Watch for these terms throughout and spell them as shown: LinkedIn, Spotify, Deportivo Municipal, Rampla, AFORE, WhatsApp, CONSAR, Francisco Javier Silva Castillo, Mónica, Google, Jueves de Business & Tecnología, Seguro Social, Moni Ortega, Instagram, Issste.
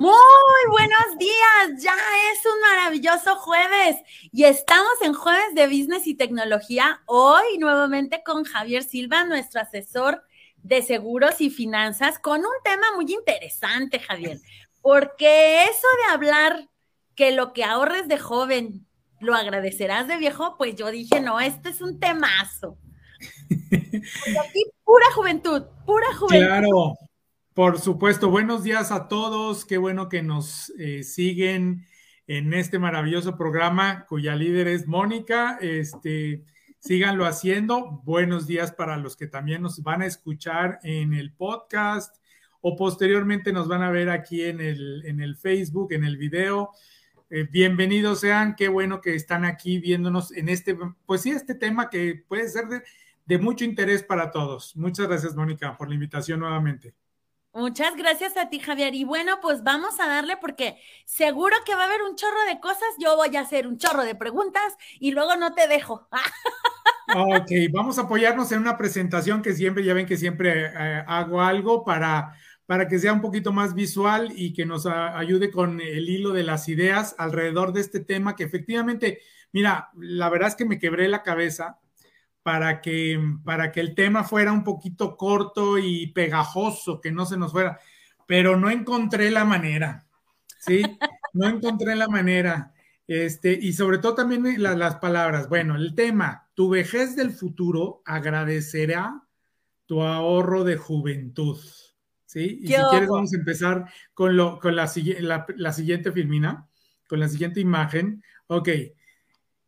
Muy buenos días, ya es un maravilloso jueves y estamos en Jueves de Business y Tecnología hoy nuevamente con Javier Silva, nuestro asesor de seguros y finanzas, con un tema muy interesante, Javier, porque eso de hablar que lo que ahorres de joven lo agradecerás de viejo, pues yo dije, no, este es un temazo. Pues aquí pura juventud, pura juventud. Claro. Por supuesto, buenos días a todos, qué bueno que nos siguen en este maravilloso programa cuya líder es Mónica, síganlo haciendo, buenos días para los que también nos van a escuchar en el podcast o posteriormente nos van a ver aquí en el Facebook, en el video, bienvenidos sean, qué bueno que están aquí viéndonos en este tema que puede ser de mucho interés para todos. Muchas gracias, Mónica, por la invitación nuevamente. Muchas gracias a ti, Javier. Y bueno, pues vamos a darle porque seguro que va a haber un chorro de cosas. Yo voy a hacer un chorro de preguntas y luego no te dejo. Ok, vamos a apoyarnos en una presentación que siempre, ya ven que siempre hago algo para que sea un poquito más visual y que nos ayude con el hilo de las ideas alrededor de este tema que efectivamente, mira, la verdad es que me quebré la cabeza para que el tema fuera un poquito corto y pegajoso, que no se nos fuera, pero no encontré la manera, ¿sí? No encontré la manera, y sobre todo también las palabras. Bueno, el tema, tu vejez del futuro agradecerá tu ahorro de juventud, ¿sí? Y si quieres vamos a empezar con la siguiente filmina, con la siguiente imagen. Ok,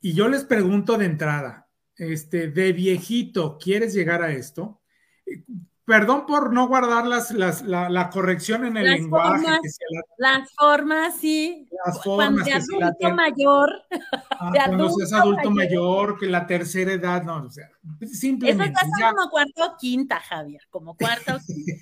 y yo les pregunto de entrada, de viejito, ¿quieres llegar a esto? Perdón por no guardar la corrección en el lenguaje. Formas, las formas, sí. Las formas. Cuando seas adulto mayor. Cuando seas adulto mayor, que la tercera edad, no, o sea, simplemente. Eso pasa como cuarta o quinta, Javier, como cuarta o quinta.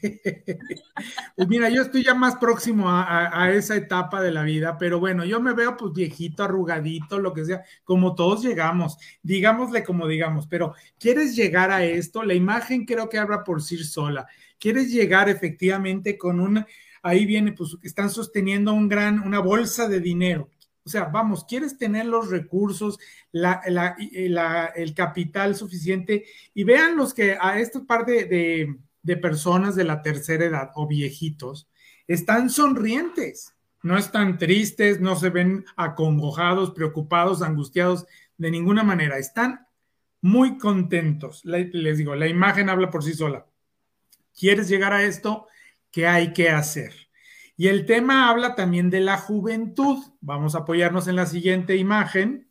Pues mira, yo estoy ya más próximo a esa etapa de la vida, pero bueno, yo me veo pues viejito, arrugadito, lo que sea, como todos llegamos, digámosle como digamos, pero ¿quieres llegar a esto? La imagen creo que habla por sí sola. ¿Quieres llegar efectivamente con una? Ahí viene, pues están sosteniendo una bolsa de dinero. O sea, vamos, ¿quieres tener los recursos, el capital suficiente? Y vean los que a esta parte de personas de la tercera edad o viejitos están sonrientes, no están tristes, no se ven acongojados, preocupados, angustiados de ninguna manera. Están muy contentos. Les digo, la imagen habla por sí sola. ¿Quieres llegar a esto? ¿Qué hay que hacer? Y el tema habla también de la juventud. Vamos a apoyarnos en la siguiente imagen.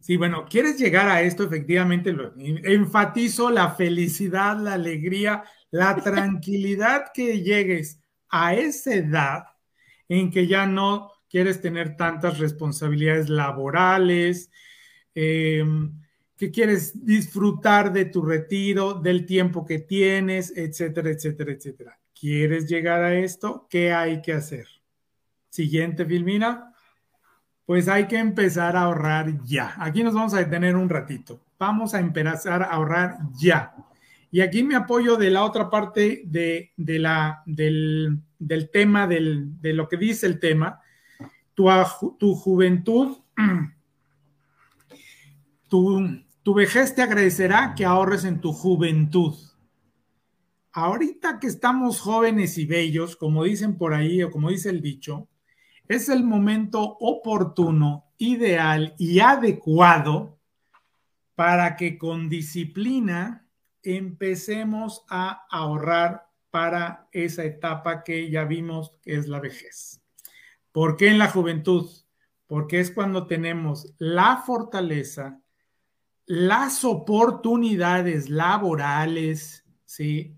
Sí, bueno, ¿quieres llegar a esto? Efectivamente, enfatizo la felicidad, la alegría, la tranquilidad que llegues a esa edad en que ya no quieres tener tantas responsabilidades laborales, que quieres disfrutar de tu retiro, del tiempo que tienes, etcétera, etcétera, etcétera. ¿Quieres llegar a esto? ¿Qué hay que hacer? Siguiente filmina. Pues hay que empezar a ahorrar ya. Aquí nos vamos a detener un ratito. Vamos a empezar a ahorrar ya. Y aquí me apoyo de la otra parte del tema, de lo que dice el tema. Tu juventud... Tu vejez te agradecerá que ahorres en tu juventud. Ahorita que estamos jóvenes y bellos, como dicen por ahí o como dice el dicho, es el momento oportuno, ideal y adecuado para que con disciplina empecemos a ahorrar para esa etapa que ya vimos que es la vejez. ¿Por qué en la juventud? Porque es cuando tenemos la fortaleza, las oportunidades laborales, ¿sí?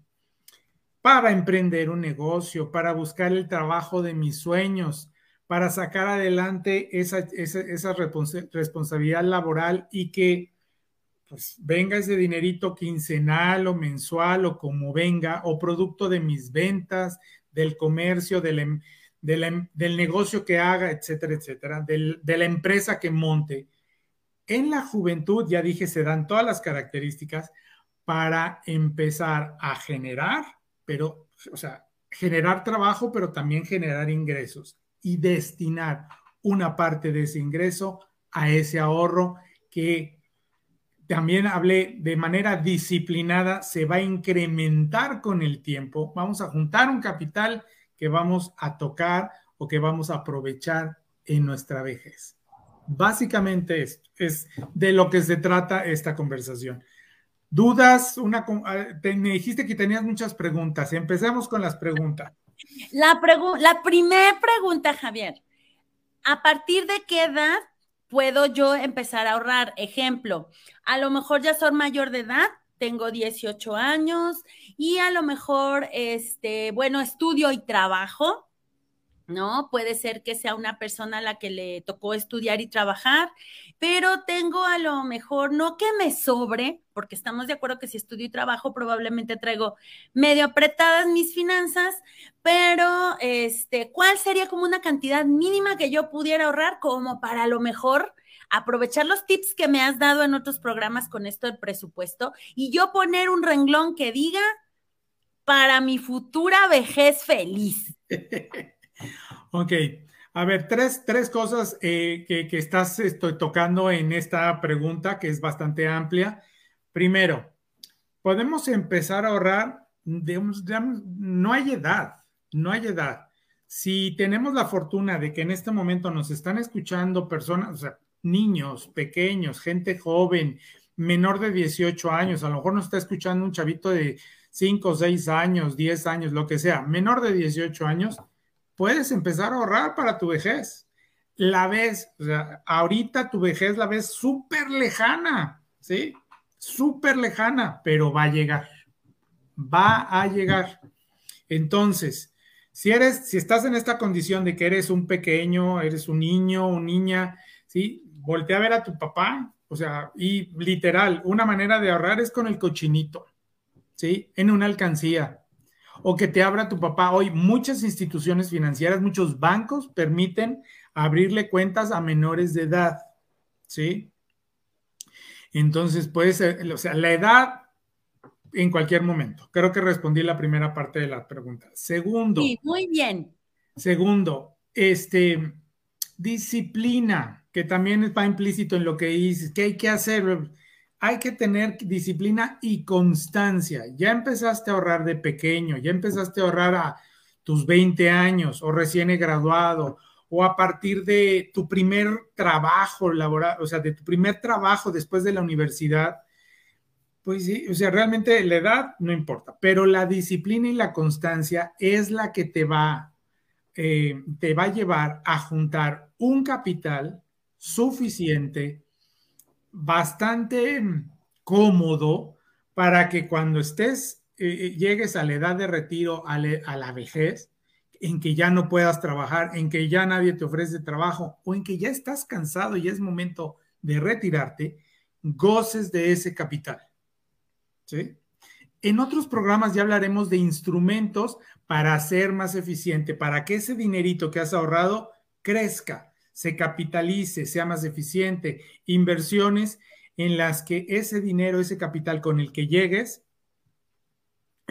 Para emprender un negocio, para buscar el trabajo de mis sueños, para sacar adelante esa responsabilidad laboral y que pues venga ese dinerito quincenal o mensual o como venga, o producto de mis ventas, del comercio, del negocio que haga, etcétera, etcétera, de la empresa que monte. En la juventud, ya dije, se dan todas las características para empezar a generar, pero, o sea, generar trabajo, pero también generar ingresos y destinar una parte de ese ingreso a ese ahorro que también hablé de manera disciplinada, se va a incrementar con el tiempo. Vamos a juntar un capital que vamos a tocar o que vamos a aprovechar en nuestra vejez. Básicamente esto es de lo que se trata esta conversación. ¿Dudas? Me dijiste que tenías muchas preguntas. Empecemos con las preguntas. La primera pregunta, Javier. ¿A partir de qué edad puedo yo empezar a ahorrar? Ejemplo, a lo mejor ya soy mayor de edad, tengo 18 años y a lo mejor, bueno, estudio y trabajo, ¿no? Puede ser que sea una persona a la que le tocó estudiar y trabajar, pero tengo a lo mejor, no que me sobre, porque estamos de acuerdo que si estudio y trabajo probablemente traigo medio apretadas mis finanzas, pero ¿cuál sería como una cantidad mínima que yo pudiera ahorrar como para a lo mejor aprovechar los tips que me has dado en otros programas con esto del presupuesto y yo poner un renglón que diga para mi futura vejez feliz? Ok, a ver, tres cosas que estás tocando en esta pregunta que es bastante amplia. Primero, podemos empezar a ahorrar, no hay edad, no hay edad. Si tenemos la fortuna de que en este momento nos están escuchando personas, o sea, niños, pequeños, gente joven, menor de 18 años, a lo mejor nos está escuchando un chavito de 5, 6 años, 10 años, lo que sea, menor de 18 años, puedes empezar a ahorrar para tu vejez. La ves, o sea, ahorita tu vejez la ves súper lejana, ¿sí? Súper lejana, pero va a llegar. Va a llegar. Entonces, si estás en esta condición de que eres un pequeño, eres un niño, una niña, ¿sí? Voltea a ver a tu papá, o sea, y literal, una manera de ahorrar es con el cochinito, ¿sí? En una alcancía. O que te abra tu papá. Hoy muchas instituciones financieras, muchos bancos permiten abrirle cuentas a menores de edad, ¿sí? Entonces, pues, o sea, la edad en cualquier momento. Creo que respondí la primera parte de la pregunta. Segundo. Sí, muy bien. Segundo, disciplina, que también va implícito en lo que dices, que hay que hacer. Hay que tener disciplina y constancia. Ya empezaste a ahorrar de pequeño, ya empezaste a ahorrar a tus 20 años o recién graduado o a partir de tu primer trabajo laboral, o sea, de tu primer trabajo después de la universidad. Pues sí, o sea, realmente la edad no importa, pero la disciplina y la constancia es la que te va a llevar a juntar un capital suficiente bastante cómodo para que cuando llegues a la edad de retiro, a la vejez, en que ya no puedas trabajar, en que ya nadie te ofrece trabajo o en que ya estás cansado y es momento de retirarte, goces de ese capital, ¿sí? En otros programas ya hablaremos de instrumentos para ser más eficiente, para que ese dinerito que has ahorrado crezca, se capitalice, sea más eficiente, inversiones en las que ese dinero, ese capital con el que llegues,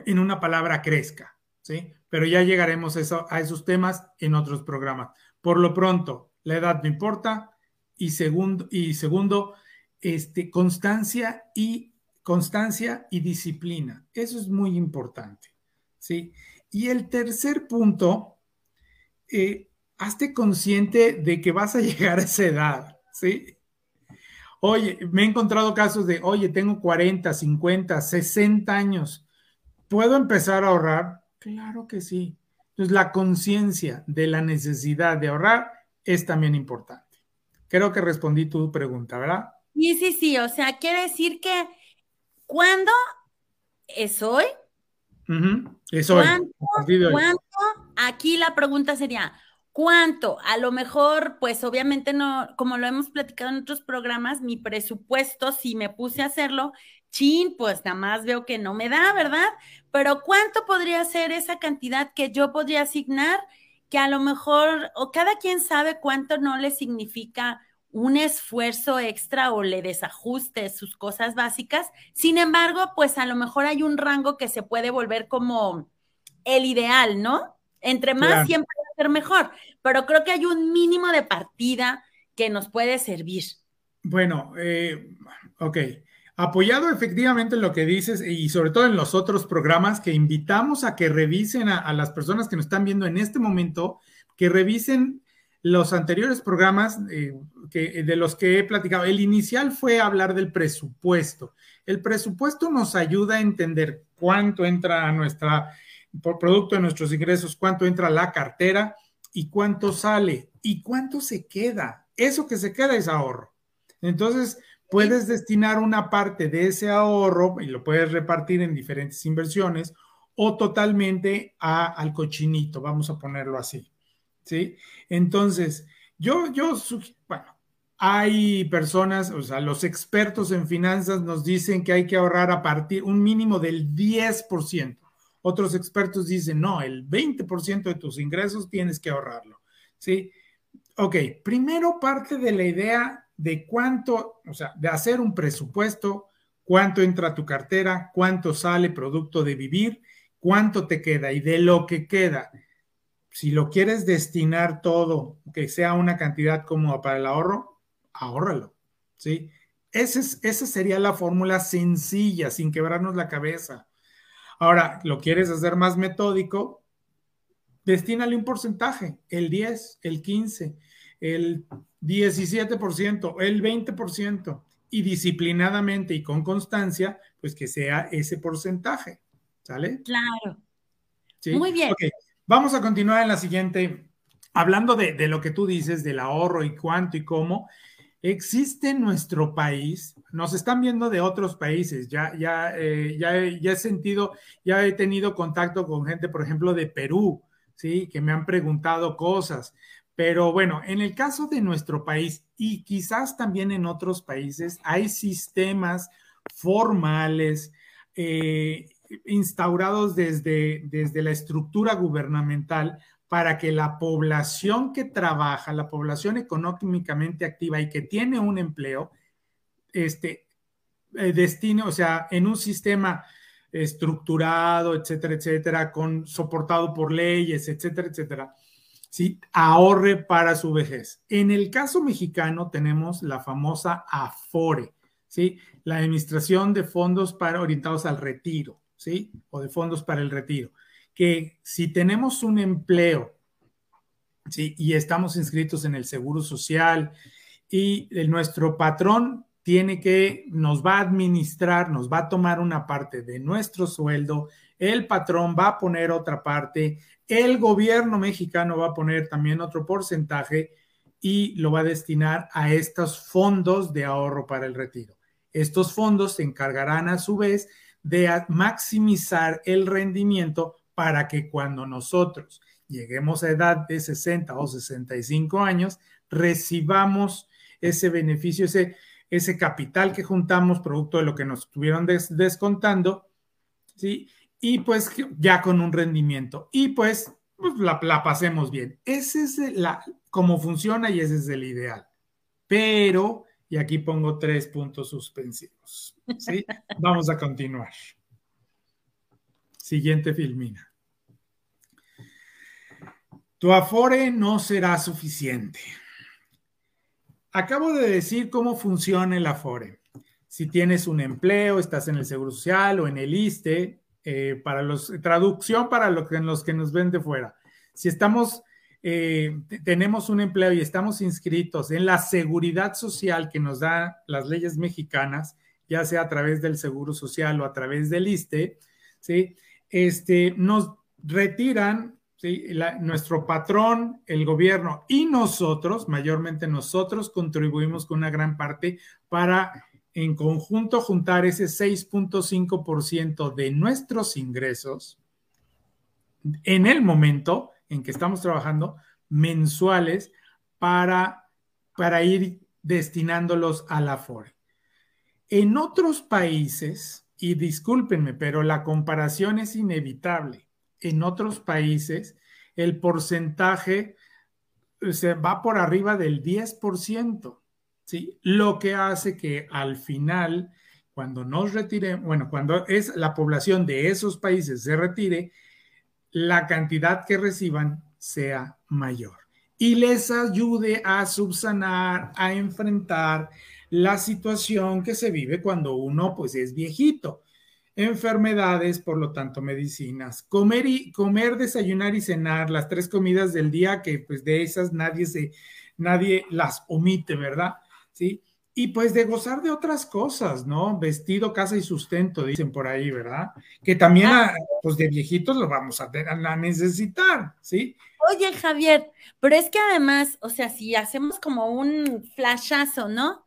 en una palabra, crezca, ¿sí? Pero ya llegaremos a esos temas en otros programas. Por lo pronto, la edad no importa y segundo, constancia y disciplina. Eso es muy importante, ¿sí? Y el tercer punto, hazte consciente de que vas a llegar a esa edad, ¿sí? Oye, me he encontrado casos de, oye, tengo 40, 50, 60 años. ¿Puedo empezar a ahorrar? Claro que sí. Entonces, la conciencia de la necesidad de ahorrar es también importante. Creo que respondí tu pregunta, ¿verdad? Sí. O sea, quiere decir que ¿cuándo es hoy? Es hoy. ¿Cuánto? Aquí la pregunta sería, ¿cuánto? A lo mejor, pues obviamente no, como lo hemos platicado en otros programas, mi presupuesto, si me puse a hacerlo, chin, pues nada más veo que no me da, ¿verdad? Pero ¿cuánto podría ser esa cantidad que yo podría asignar? Que a lo mejor, o cada quien sabe cuánto no le significa un esfuerzo extra o le desajuste sus cosas básicas. Sin embargo, pues a lo mejor hay un rango que se puede volver como el ideal, ¿no? Entre más claro. siempre va a ser mejor, pero creo que hay un mínimo de partida que nos puede servir. Bueno, ok. Apoyado efectivamente en lo que dices y sobre todo en los otros programas que invitamos a que revisen a las personas que nos están viendo en este momento, que revisen los anteriores programas de los que he platicado. El inicial fue hablar del presupuesto. El presupuesto nos ayuda a entender cuánto entra a nuestra, por producto de nuestros ingresos, cuánto entra a la cartera y cuánto sale y cuánto se queda. Eso que se queda es ahorro. Entonces, puedes destinar una parte de ese ahorro y lo puedes repartir en diferentes inversiones o totalmente al cochinito, vamos a ponerlo así, ¿sí? Entonces, bueno, hay personas, o sea, los expertos en finanzas nos dicen que hay que ahorrar a partir un mínimo del 10%. Otros expertos dicen, no, el 20% de tus ingresos tienes que ahorrarlo, ¿sí? Ok, primero parte de la idea de cuánto, o sea, de hacer un presupuesto, cuánto entra a tu cartera, cuánto sale producto de vivir, cuánto te queda y de lo que queda. Si lo quieres destinar todo, que sea una cantidad cómoda para el ahorro, ahórralo, ¿sí? Esa sería la fórmula sencilla, sin quebrarnos la cabeza. Ahora, lo quieres hacer más metódico, destínale un porcentaje, el 10, el 15, el 17%, el 20%, y disciplinadamente y con constancia, pues que sea ese porcentaje, ¿sale? Claro. ¿Sí? Muy bien. Okay. Vamos a continuar en la siguiente, hablando de lo que tú dices, del ahorro y cuánto y cómo. Existe en nuestro país, nos están viendo de otros países, ya he tenido contacto con gente, por ejemplo, de Perú, ¿sí? Que me han preguntado cosas. Pero bueno, en el caso de nuestro país y quizás también en otros países, hay sistemas formales instaurados desde la estructura gubernamental para que la población que trabaja, la población económicamente activa y que tiene un empleo, destino, o sea, en un sistema estructurado, etcétera, etcétera, soportado por leyes, etcétera, etcétera. ¿Sí? Ahorre para su vejez. En el caso mexicano tenemos la famosa AFORE, ¿sí? La Administración de Fondos Orientados al Retiro, ¿sí? O de Fondos para el Retiro. Que si tenemos un empleo, ¿sí? Y estamos inscritos en el Seguro Social y nuestro patrón nos va a administrar, nos va a tomar una parte de nuestro sueldo, el patrón va a poner otra parte, el gobierno mexicano va a poner también otro porcentaje y lo va a destinar a estos fondos de ahorro para el retiro. Estos fondos se encargarán a su vez de maximizar el rendimiento para que cuando nosotros lleguemos a edad de 60 o 65 años, recibamos ese beneficio, ese capital que juntamos producto de lo que nos estuvieron descontando, ¿sí? Y pues ya con un rendimiento. Y pues la pasemos bien. Ese es cómo funciona y ese es el ideal. Pero, y aquí pongo 3 puntos suspensivos, ¿sí? Vamos a continuar. Siguiente filmina. Tu Afore no será suficiente. Acabo de decir cómo funciona el Afore. Si tienes un empleo, estás en el Seguro Social o en el Issste, traducción para los que nos ven de fuera. Si tenemos un empleo y estamos inscritos en la seguridad social que nos dan las leyes mexicanas, ya sea a través del Seguro Social o a través del Issste, ¿sí? Nos retiran, ¿sí? Nuestro patrón, el gobierno y nosotros, mayormente nosotros, contribuimos con una gran parte para en conjunto juntar ese 6.5% de nuestros ingresos en el momento en que estamos trabajando mensuales para ir destinándolos a la AFORE. En otros países, y discúlpenme, pero la comparación es inevitable. En otros países, el porcentaje se va por arriba del 10%, ¿sí? Lo que hace que al final, cuando la población de esos países se retire, la cantidad que reciban sea mayor y les ayude a subsanar, a enfrentar la situación que se vive cuando uno pues es viejito. Enfermedades, por lo tanto, medicinas, comer, desayunar y cenar, las 3 comidas del día, que pues de esas nadie las omite, ¿verdad? ¿Sí? Y pues de gozar de otras cosas, ¿no? Vestido, casa y sustento, dicen por ahí, ¿verdad? Que también, pues de viejitos lo vamos a necesitar, ¿sí? Oye, Javier, pero es que además, o sea, si hacemos como un flashazo, ¿no?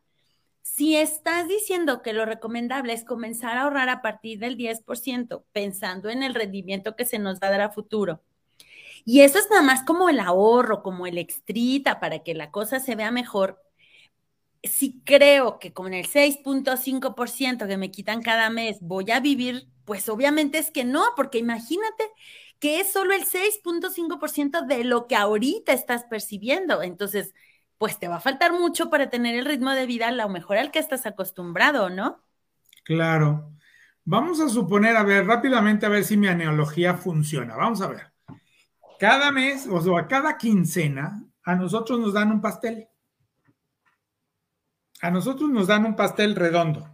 Si estás diciendo que lo recomendable es comenzar a ahorrar a partir del 10%, pensando en el rendimiento que se nos va a dar a futuro, y eso es nada más como el ahorro, como el extrita para que la cosa se vea mejor, si creo que con el 6.5% que me quitan cada mes voy a vivir, pues obviamente es que no, porque imagínate que es solo el 6.5% de lo que ahorita estás percibiendo. Entonces, pues te va a faltar mucho para tener el ritmo de vida a lo mejor al que estás acostumbrado, ¿no? Claro. Vamos a suponer, a ver, rápidamente, a ver si mi genealogía funciona. Vamos a ver. Cada mes, o sea, cada quincena, a nosotros nos dan un pastel. A nosotros nos dan un pastel redondo,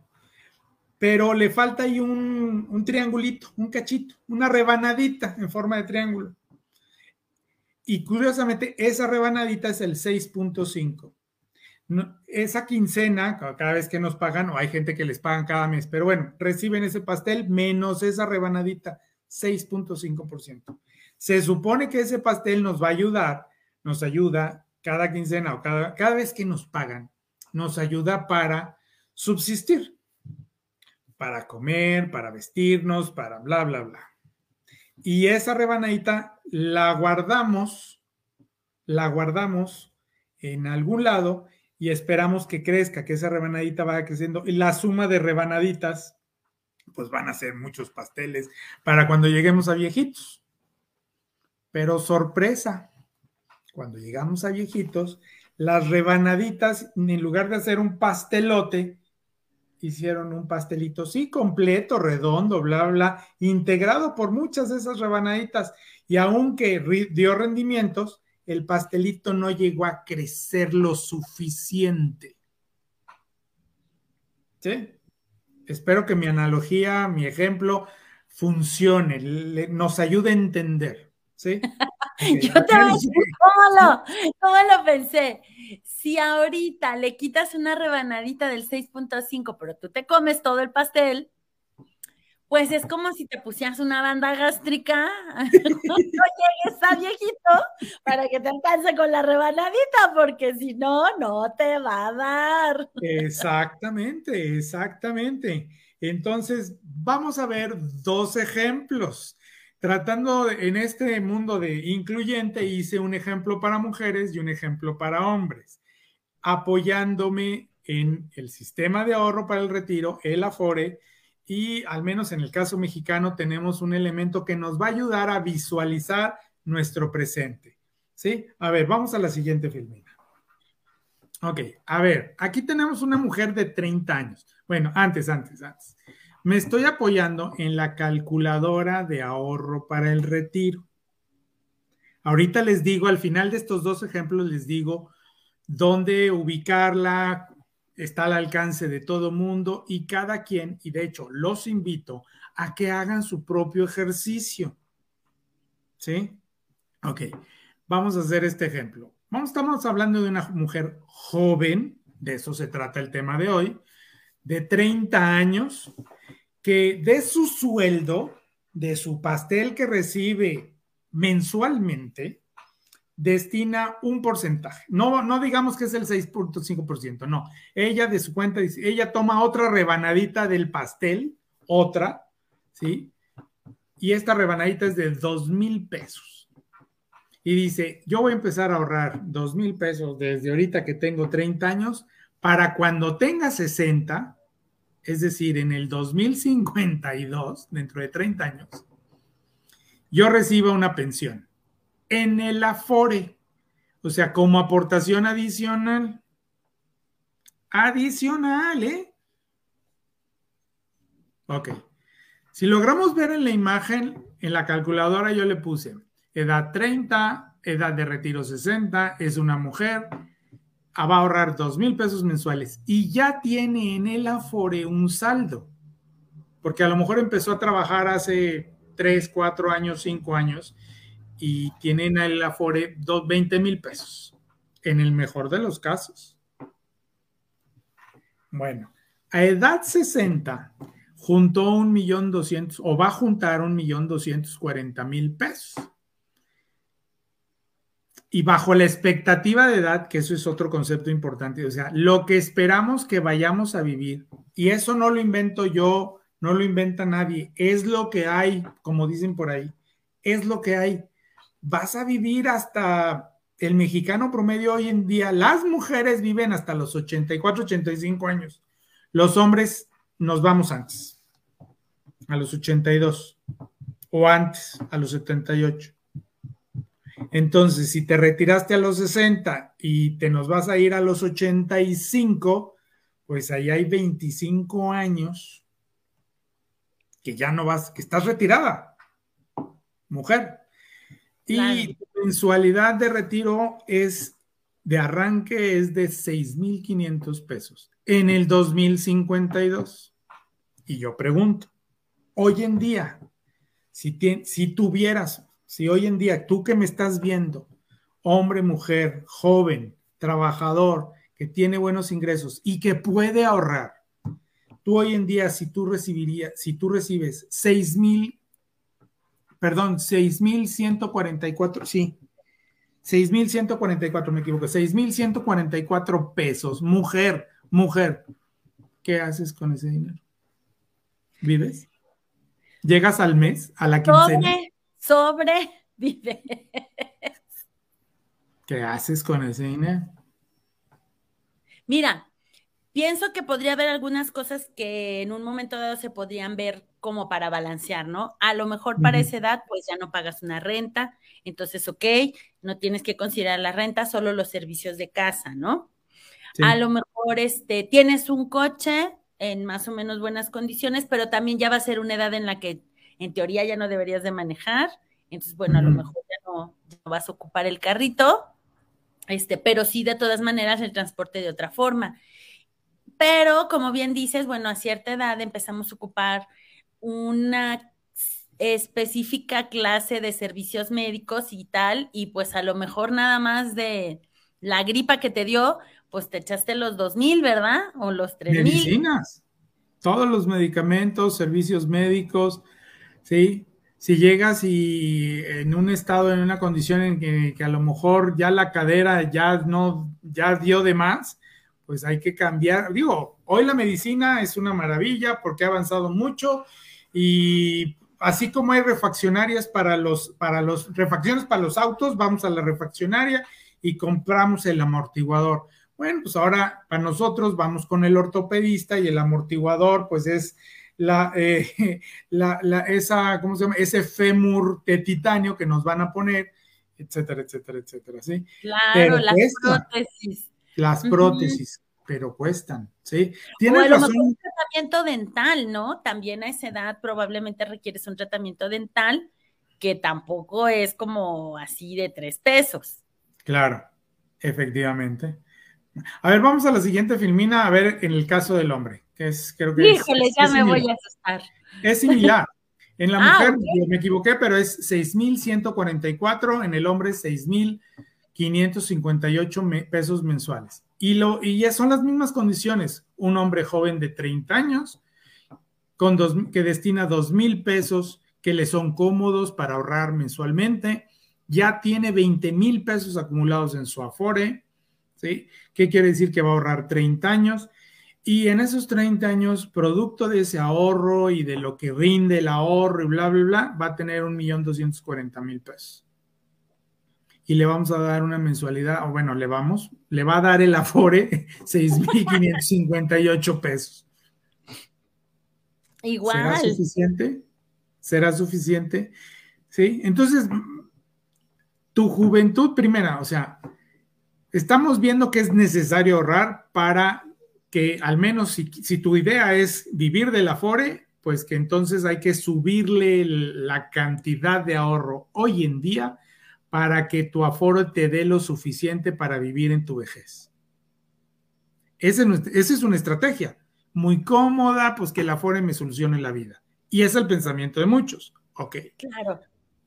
pero le falta ahí un triangulito, un cachito, una rebanadita en forma de triángulo. Y curiosamente, esa rebanadita es el 6.5. No, esa quincena, cada vez que nos pagan, o hay gente que les pagan cada mes, pero bueno, reciben ese pastel menos esa rebanadita, 6.5%. Se supone que ese pastel nos va a ayudar, nos ayuda cada quincena o cada vez que nos pagan, nos ayuda para subsistir, para comer, para vestirnos, para bla, bla, bla. Y esa rebanadita la guardamos en algún lado y esperamos que crezca, que esa rebanadita vaya creciendo. Y la suma de rebanaditas, pues van a ser muchos pasteles para cuando lleguemos a viejitos. Pero sorpresa, cuando llegamos a viejitos, las rebanaditas, en lugar de hacer un pastelote, hicieron un pastelito, sí, completo, redondo, bla, bla, integrado por muchas de esas rebanaditas. Y aunque dio rendimientos, el pastelito no llegó a crecer lo suficiente. ¿Sí? Espero que mi analogía, mi ejemplo, funcione, nos ayude a entender. ¿Sí? Yo te voy a decir, ¿cómo lo pensé? Si ahorita le quitas una rebanadita del 6.5, pero tú te comes todo el pastel, pues es como si te pusieras una banda gástrica, no llegues a viejito para que te alcance con la rebanadita, porque si no, no te va a dar. Exactamente, exactamente. Entonces, vamos a ver 2 ejemplos. Tratando en este mundo de incluyente, hice un ejemplo para mujeres y un ejemplo para hombres, apoyándome en el sistema de ahorro para el retiro, el AFORE, y al menos en el caso mexicano tenemos un elemento que nos va a ayudar a visualizar nuestro presente. ¿Sí? A ver, vamos a la siguiente filmina. Ok, a ver, aquí tenemos una mujer de 30 años. Bueno, antes. Me estoy apoyando en la calculadora de ahorro para el retiro. Ahorita les digo, al final de estos 2 ejemplos, les digo dónde ubicarla, está al alcance de todo mundo y cada quien, y de hecho los invito a que hagan su propio ejercicio. ¿Sí? Ok, vamos a hacer este ejemplo. Estamos hablando de una mujer joven, de eso se trata el tema de hoy, de 30 años, que de su sueldo, de su pastel que recibe mensualmente, destina un porcentaje. No digamos que es el 6.5%, no. Ella de su cuenta dice, ella toma otra rebanadita del pastel, otra, ¿sí? Y esta rebanadita es de $2,000. Y dice, yo voy a empezar a ahorrar $2,000 desde ahorita que tengo 30 años, para cuando tenga 60, es decir, en el 2052, dentro de 30 años, yo reciba una pensión en el Afore, o sea, como aportación adicional. Adicional, ¿eh? Ok. Si logramos ver en la imagen, en la calculadora yo le puse edad 30, edad de retiro 60, es una mujer, va a ahorrar $2,000 mensuales y ya tiene en el Afore un saldo, porque a lo mejor empezó a trabajar hace 3, 4 años, 5 años y tiene en el Afore $20,000 en el mejor de los casos. Bueno, a edad 60 juntó $1,200,000 o va a juntar $1,240,000. Y bajo la expectativa de edad, que eso es otro concepto importante, o sea, lo que esperamos que vayamos a vivir, y eso no lo invento yo, no lo inventa nadie, es lo que hay, como dicen por ahí, es lo que hay. Vas a vivir hasta el mexicano promedio hoy en día, las mujeres viven hasta los 84, 85 años, los hombres nos vamos antes, a los 82, o antes, a los 78. Entonces, si te retiraste a los 60 y te nos vas a ir a los 85, pues ahí hay 25 años que ya no vas, que estás retirada, mujer. Claro. Y tu mensualidad de retiro es, de arranque es de $6,500 en el 2052. Y yo pregunto, hoy en día, si hoy en día tú que me estás viendo, hombre, mujer, joven, trabajador, que tiene buenos ingresos y que puede ahorrar, tú hoy en día si tú recibes 6,144 pesos, mujer, ¿qué haces con ese dinero? ¿Vives? ¿Llegas al mes, a la quincena? Sobrevives. ¿Qué haces con ese dinero? Mira, pienso que podría haber algunas cosas que en un momento dado se podrían ver como para balancear, ¿no? A lo mejor para esa edad, pues ya no pagas una renta, entonces, ok, no tienes que considerar la renta, solo los servicios de casa, ¿no? Sí. A lo mejor tienes un coche en más o menos buenas condiciones, pero también ya va a ser una edad en la que en teoría ya no deberías de manejar, entonces, bueno, a lo mejor ya no vas a ocupar el carrito, pero sí, de todas maneras, el transporte de otra forma. Pero, como bien dices, bueno, a cierta edad empezamos a ocupar una específica clase de servicios médicos y tal, y pues a lo mejor nada más de la gripa que te dio, pues te echaste los $2,000, ¿verdad? O los $3,000. Medicinas, todos los medicamentos, servicios médicos, ¿sí? Si llegas y en un estado, en una condición en que a lo mejor ya la cadera ya dio de más, pues hay que cambiar. Digo, hoy la medicina es una maravilla porque ha avanzado mucho y así como hay refaccionarias refacciones para los autos, vamos a la refaccionaria y compramos el amortiguador. Bueno, pues ahora para nosotros vamos con el ortopedista y el amortiguador pues es ¿cómo se llama? Ese fémur de titanio que nos van a poner, etcétera, etcétera, etcétera, ¿sí? Claro, pero prótesis. Las prótesis, pero cuestan, ¿sí? Tienes razón. Un tratamiento dental, ¿no? También a esa edad probablemente requieres un tratamiento dental que tampoco es como así de $3. Claro, efectivamente. A ver, vamos a la siguiente filmina, a ver en el caso del hombre. Híjole, ya me voy a asustar. Es similar. En la mujer, okay. Me equivoqué, pero es 6,144, en el hombre 6,558 pesos mensuales. Y ya son las mismas condiciones. Un hombre joven de 30 años que destina $2,000 que le son cómodos para ahorrar mensualmente. Ya tiene $20,000 acumulados en su Afore, ¿sí? ¿Qué quiere decir? Que va a ahorrar 30 años. Y en esos 30 años, producto de ese ahorro y de lo que rinde el ahorro y bla, bla, bla, va a tener $1,240,000. Y le vamos a dar una mensualidad, o bueno, le va a dar el Afore $6,558. Igual. ¿Será suficiente? ¿Será suficiente? Sí, entonces, tu juventud primera, o sea, estamos viendo que es necesario ahorrar para que al menos si tu idea es vivir del Afore, pues que entonces hay que subirle la cantidad de ahorro hoy en día para que tu aforo te dé lo suficiente para vivir en tu vejez. Esa es una estrategia muy cómoda, pues que el Afore me solucione la vida. Y es el pensamiento de muchos. Ok. Claro.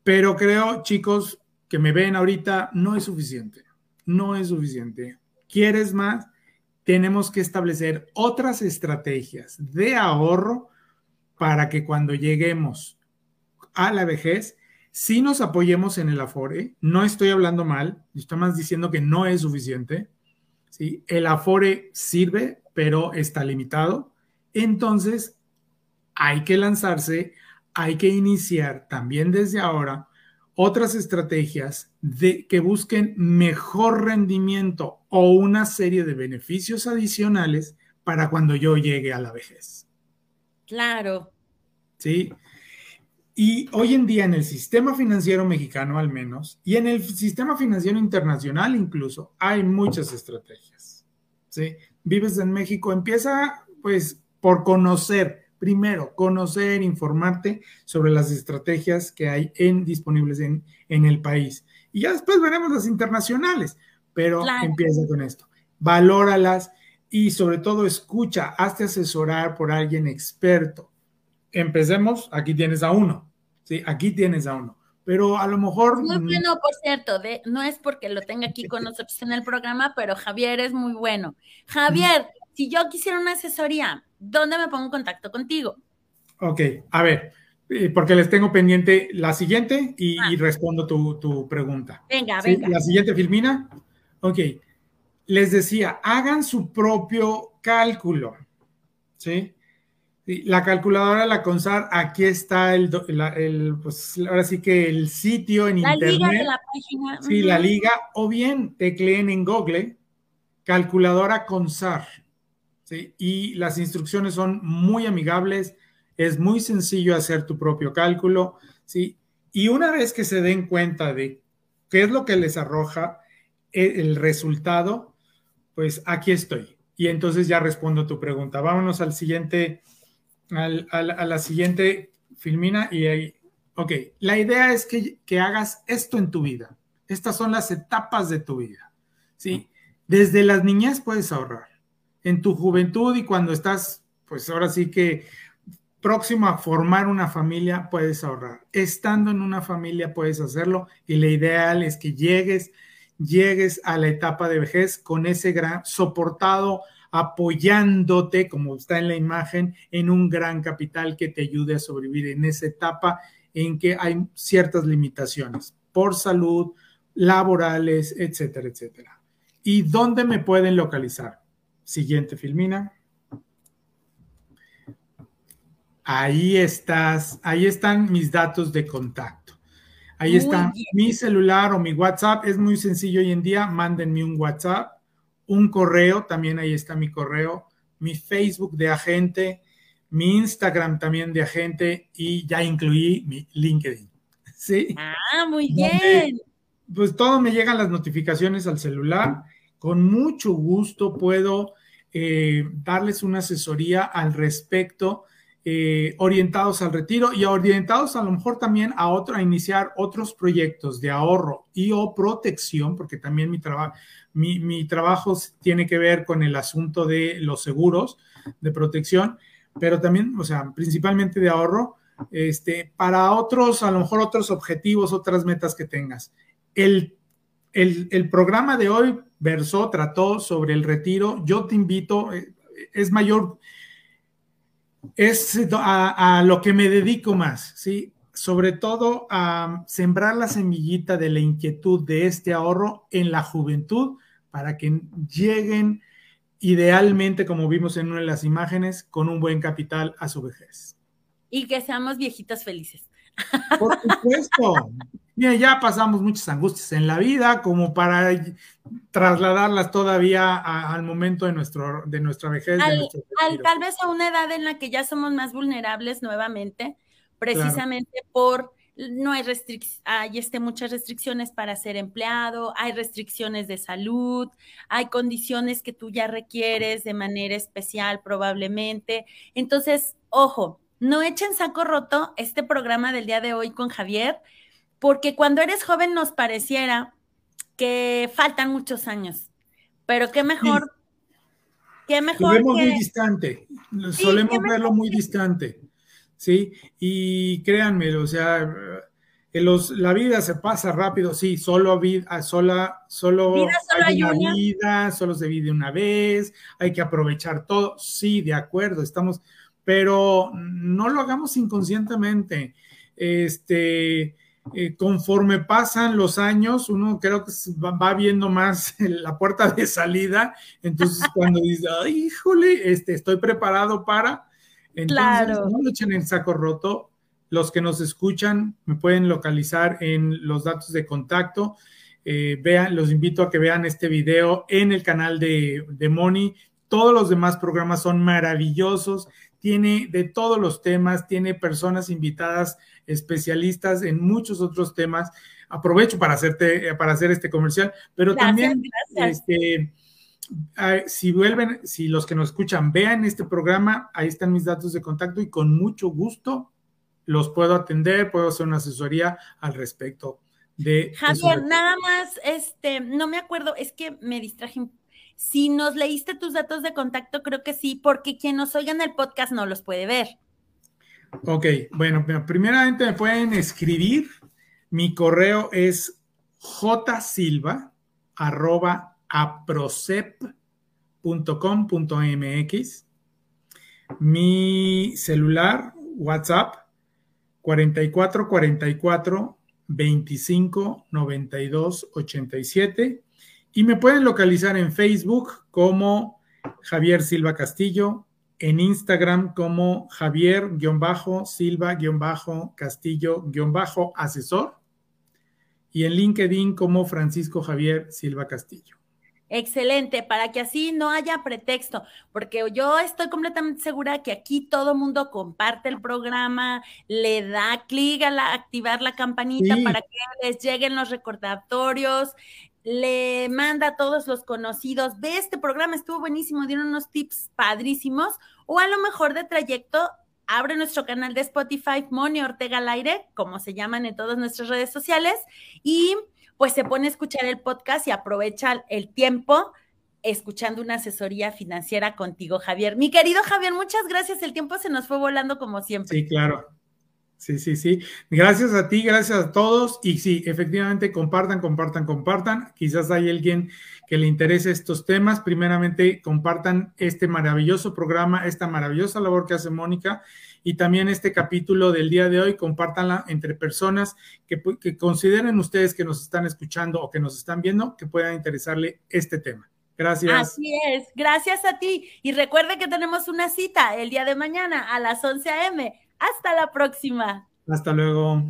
Pero creo, chicos, que me ven ahorita, no es suficiente. No es suficiente. ¿Quieres más? Tenemos que establecer otras estrategias de ahorro para que cuando lleguemos a la vejez, sí nos apoyemos en el Afore. No estoy hablando mal, estoy más diciendo que no es suficiente. ¿Sí? El Afore sirve, pero está limitado. Entonces, hay que lanzarse, hay que iniciar también desde ahora otras estrategias que busquen mejor rendimiento o una serie de beneficios adicionales para cuando yo llegue a la vejez. Claro. Sí. Y hoy en día en el sistema financiero mexicano al menos, y en el sistema financiero internacional incluso, hay muchas estrategias, ¿sí? Vives en México, empieza pues por conocer, primero conocer, informarte sobre las estrategias que hay disponibles en el país. Y ya después veremos las internacionales, pero claro, empieza con esto. Valóralas y sobre todo escucha, hazte asesorar por alguien experto. Empecemos, aquí tienes a uno, ¿sí? Aquí tienes a uno, pero a lo mejor... Muy bueno, por cierto, no es porque lo tenga aquí con nosotros en el programa, pero Javier es muy bueno. Javier, si yo quisiera una asesoría, ¿dónde me pongo en contacto contigo? Ok, a ver, porque les tengo pendiente la siguiente y respondo tu pregunta. Venga, ¿sí? Venga. La siguiente, Filmina. Ok, les decía, hagan su propio cálculo, ¿sí? La calculadora, la CONSAR, aquí está pues ahora sí que el sitio en internet. La liga de la página. Sí, la liga, o bien tecleen en Google, calculadora CONSAR, ¿sí? Y las instrucciones son muy amigables, es muy sencillo hacer tu propio cálculo, ¿sí? Y una vez que se den cuenta de qué es lo que les arroja el resultado, pues aquí estoy. Y entonces ya respondo tu pregunta. Vámonos al siguiente... a la siguiente, Filmina, y ahí, ok, la idea es que hagas esto en tu vida. Estas son las etapas de tu vida, ¿sí? Desde las niñez puedes ahorrar, en tu juventud y cuando estás, pues ahora sí que próximo a formar una familia puedes ahorrar, estando en una familia puedes hacerlo y lo ideal es que llegues a la etapa de vejez con ese gran soportado, apoyándote, como está en la imagen, en un gran capital que te ayude a sobrevivir en esa etapa en que hay ciertas limitaciones por salud, laborales, etcétera, etcétera. ¿Y dónde me pueden localizar? Siguiente, Filmina. Ahí están mis datos de contacto. Ahí está mi celular o mi WhatsApp. Es muy sencillo hoy en día, mándenme un WhatsApp. Un correo, también ahí está mi correo, mi Facebook de agente, mi Instagram también de agente y ya incluí mi LinkedIn, ¿sí? Ah, muy bien. Pues todo me llegan las notificaciones al celular. Con mucho gusto puedo darles una asesoría al respecto, orientados al retiro y orientados a lo mejor también a iniciar otros proyectos de ahorro y o protección, porque también mi trabajo tiene que ver con el asunto de los seguros de protección, pero también, o sea, principalmente de ahorro, para otros, a lo mejor otros objetivos, otras metas que tengas. El programa de hoy trató sobre el retiro. Yo te invito, es a lo que me dedico más, ¿sí? Sobre todo a sembrar la semillita de la inquietud de este ahorro en la juventud para que lleguen idealmente, como vimos en una de las imágenes, con un buen capital a su vejez. Y que seamos viejitos felices. Por supuesto. Mira, ya pasamos muchas angustias en la vida como para trasladarlas todavía al momento de nuestra vejez. Tal vez a una edad en la que ya somos más vulnerables nuevamente, precisamente claro, hay muchas restricciones para ser empleado, hay restricciones de salud, hay condiciones que tú ya requieres de manera especial probablemente. Entonces, ojo, No echen saco roto este programa del día de hoy con Javier, porque cuando eres joven nos pareciera que faltan muchos años, pero qué mejor, sí, qué mejor. Lo vemos que... muy distante, sí, solemos verlo muy distante, ¿sí? Y créanme, o sea, la vida se pasa rápido, sí, solo hay una vida, solo se vive una vez, hay que aprovechar todo, sí, de acuerdo, estamos... Pero no lo hagamos inconscientemente. Conforme pasan los años, uno creo que va viendo más la puerta de salida. Entonces, cuando dice, ay, híjole, estoy preparado para. Entonces, claro, no lo echen en saco roto. Los que nos escuchan me pueden localizar en los datos de contacto. Los invito a que vean este video en el canal de Moni. Todos los demás programas son maravillosos. Tiene de todos los temas, tiene personas invitadas, especialistas en muchos otros temas. Aprovecho para hacer este comercial, pero gracias. Si los que nos escuchan vean este programa, ahí están mis datos de contacto y con mucho gusto los puedo atender, puedo hacer una asesoría al respecto de Javier, nada más, no me acuerdo, es que me distraje un poco. Si nos leíste tus datos de contacto, creo que sí, porque quien nos oiga en el podcast no los puede ver. Ok, bueno, primeramente me pueden escribir. Mi correo es jsilva@aprocep.com.mx. Mi celular, WhatsApp, 4444-259287. Y me pueden localizar en Facebook como Javier Silva Castillo, en Instagram como Javier-Silva-Castillo-Asesor y en LinkedIn como Francisco Javier Silva Castillo. Excelente, para que así no haya pretexto, porque yo estoy completamente segura que aquí todo mundo comparte el programa, le da clic a activar la campanita, sí, para que les lleguen los recordatorios, le manda a todos los conocidos, ve este programa, estuvo buenísimo, dieron unos tips padrísimos, o a lo mejor de trayecto, abre nuestro canal de Spotify, Moni Ortega al Aire, como se llaman en todas nuestras redes sociales, y pues se pone a escuchar el podcast y aprovecha el tiempo escuchando una asesoría financiera contigo, Javier. Mi querido Javier, muchas gracias, el tiempo se nos fue volando como siempre. Sí, claro. Sí. Gracias a ti, gracias a todos. Y sí, efectivamente, compartan. Quizás hay alguien que le interese estos temas. Primeramente, compartan este maravilloso programa, esta maravillosa labor que hace Mónica y también este capítulo del día de hoy. Compártanla entre personas que consideren ustedes que nos están escuchando o que nos están viendo que puedan interesarle este tema. Gracias. Así es, gracias a ti. Y recuerde que tenemos una cita el día de mañana a las 11 a.m., Hasta la próxima. Hasta luego.